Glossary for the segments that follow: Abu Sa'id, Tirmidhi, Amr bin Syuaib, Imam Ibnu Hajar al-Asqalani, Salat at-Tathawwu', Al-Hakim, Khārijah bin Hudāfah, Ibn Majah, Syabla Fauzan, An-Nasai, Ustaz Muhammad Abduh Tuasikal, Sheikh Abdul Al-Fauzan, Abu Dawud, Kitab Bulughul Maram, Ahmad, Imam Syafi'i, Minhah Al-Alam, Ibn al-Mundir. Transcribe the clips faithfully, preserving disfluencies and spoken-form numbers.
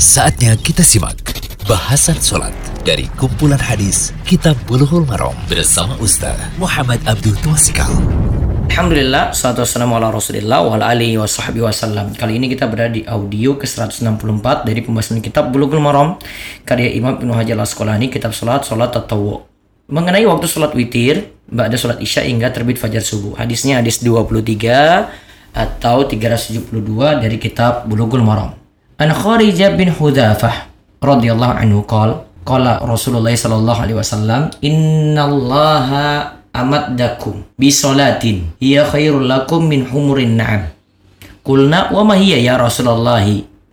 Saatnya kita simak bahasan solat dari kumpulan hadis Kitab Bulughul Maram bersama Ustaz Muhammad Abduh Tuasikal. Alhamdulillah, salatu wassalamu ala Rasulillah wa ala alihi wa sahbihi wasallam. Kali ini kita berada di audio ke seratus enam puluh empat dari pembahasan Kitab Bulughul Maram karya Imam Ibnu Hajar al-Asqalani, kitab salat salat at-Tathawwu'. Mengenai waktu salat witir, ba'da salat isya hingga terbit fajar subuh. Hadisnya hadis dua puluh tiga atau tiga ratus tujuh puluh dua dari Kitab Bulughul Maram. Al-Khārijah bin Hudāfah radhiyallahu anhu qala qala Rasulullah sallallahu alaihi wasallam, innallaha amaddakum bi salatin hiya khairul lakum min humurin na'am. Qulna wa ma hiya ya Rasulullah?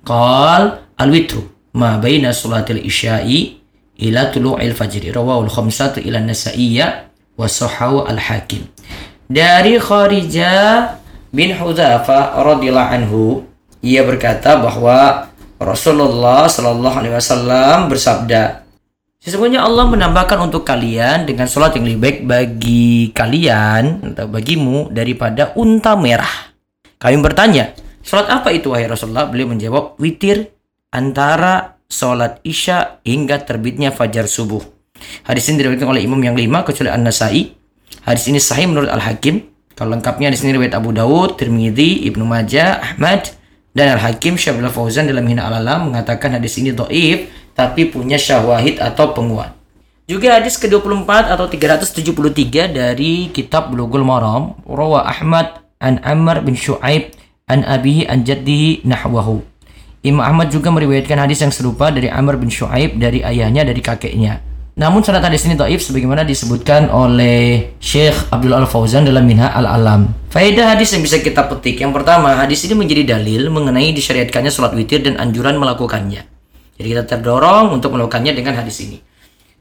Qala al-witru ma baina salatil isya'i ila tulu'il fajri. Rawahul khamsatu ila an-Nasai wa sahahu al-Hakim. Dari Khārijah bin Hudāfah radhiyallahu anhu, ia berkata bahwa Rasulullah sallallahu alaihi wasallam bersabda, sesungguhnya Allah menambahkan untuk kalian dengan salat yang lebih baik bagi kalian atau bagimu daripada unta merah. Kami bertanya, salat apa itu wahai Rasulullah? Beliau menjawab, witir antara salat isya hingga terbitnya fajar subuh. Hadis ini diriwayatkan oleh imam yang lima kecuali An-Nasai. Hadis ini sahih menurut Al-Hakim. Kalau lengkapnya di sini riwayat Abu Dawud, Tirmidhi, Ibn Majah, Ahmad. Dan Al-Hakim Syabla Fauzan dalam Minhah Al-Alam mengatakan hadis ini dhaif, tapi punya syawahid atau penguat. Juga hadis ke dua puluh empat atau tiga ratus tujuh puluh tiga dari Kitab Bulughul Maram, rawa Ahmad an Amr bin Syuaib an abihi an jaddihi nahwahu. Imam Ahmad juga meriwayatkan hadis yang serupa dari Amr bin Syuaib dari ayahnya, dari kakeknya. Namun sanad hadis ini dhaif sebagaimana disebutkan oleh Sheikh Abdul Al-Fauzan dalam Minhah Al-Alam. Faedah hadis yang bisa kita petik. Yang pertama, hadis ini menjadi dalil mengenai disyariatkannya salat witir dan anjuran melakukannya. Jadi kita terdorong untuk melakukannya dengan hadis ini.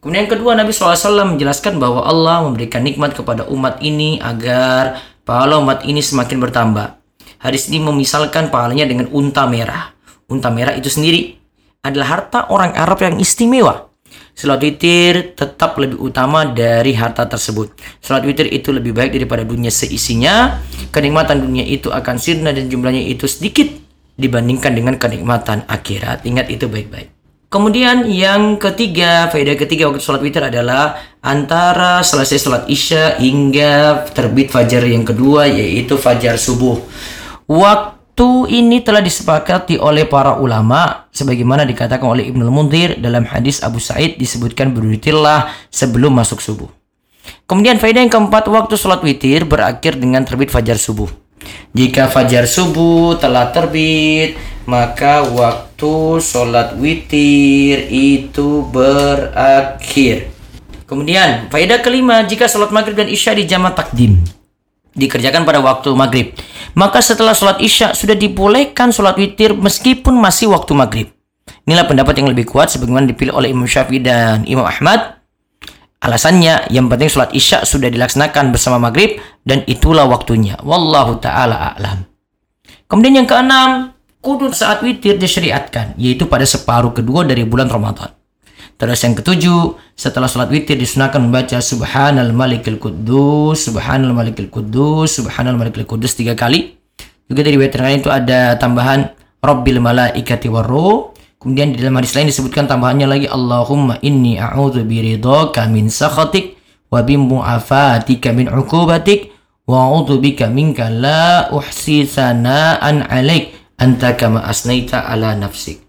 Kemudian yang kedua, Nabi shallallahu alaihi wasallam menjelaskan bahwa Allah memberikan nikmat kepada umat ini agar pahala umat ini semakin bertambah. Hadis ini memisalkan pahalanya dengan unta merah. Unta merah itu sendiri adalah harta orang Arab yang istimewa. Salat witir tetap lebih utama dari harta tersebut. Salat witir itu lebih baik daripada dunia seisinya. Kenikmatan dunia itu akan sirna dan jumlahnya itu sedikit dibandingkan dengan kenikmatan akhirat. Ingat itu baik-baik. Kemudian yang ketiga, faedah ketiga waktu salat witir adalah antara selesai salat isya hingga terbit fajar yang kedua, yaitu fajar subuh. Waktu Waktu ini telah disepakati oleh para ulama sebagaimana dikatakan oleh Ibn al-Mundir dalam hadis Abu Sa'id disebutkan berwitirlah sebelum masuk subuh. Kemudian faedah yang keempat, waktu salat witir berakhir dengan terbit fajar subuh. Jika fajar subuh telah terbit, maka waktu salat witir itu berakhir. Kemudian faedah kelima, jika salat maghrib dan isya di jamak takdim dikerjakan pada waktu maghrib, maka setelah sholat isya sudah dibolehkan sholat witir meskipun masih waktu maghrib. Inilah pendapat yang lebih kuat sebagaimana dipilih oleh Imam Syafi'i dan Imam Ahmad. Alasannya, yang penting sholat isya sudah dilaksanakan bersama maghrib dan itulah waktunya. Wallahu ta'ala a'lam. Kemudian yang keenam, qunut saat witir disyariatkan, yaitu pada separuh kedua dari bulan Ramadan. Terus yang ketujuh, setelah salat witir disunahkan membaca Subhanal Malikil Quddus, Subhanal Malikil Quddus, Subhanal Malikil Quddus tiga kali. Juga dari riwayat lain itu ada tambahan Rabbil Malaikati Warruh. Kemudian di dalam hadis lain disebutkan tambahannya lagi, Allahumma inni a'udzu biridhaka min sakhatik wa bi mu'afatika min 'uqubatik wa a'udzu bika minka la uhsi sana'an 'alaik anta kama asnaita 'ala nafsik.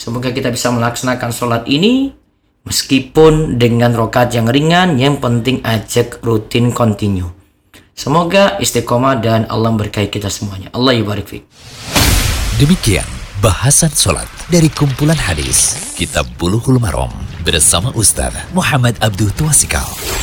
Semoga kita bisa melaksanakan salat ini meskipun dengan rokaat yang ringan, yang penting ajak rutin continue. Semoga istiqomah dan Allah berkahi kita semuanya. Allah yubarik fiik. Demikian bahasan salat dari kumpulan hadis Kitab Bulughul Maram bersama Ustaz Muhammad Abduh Tuasikal.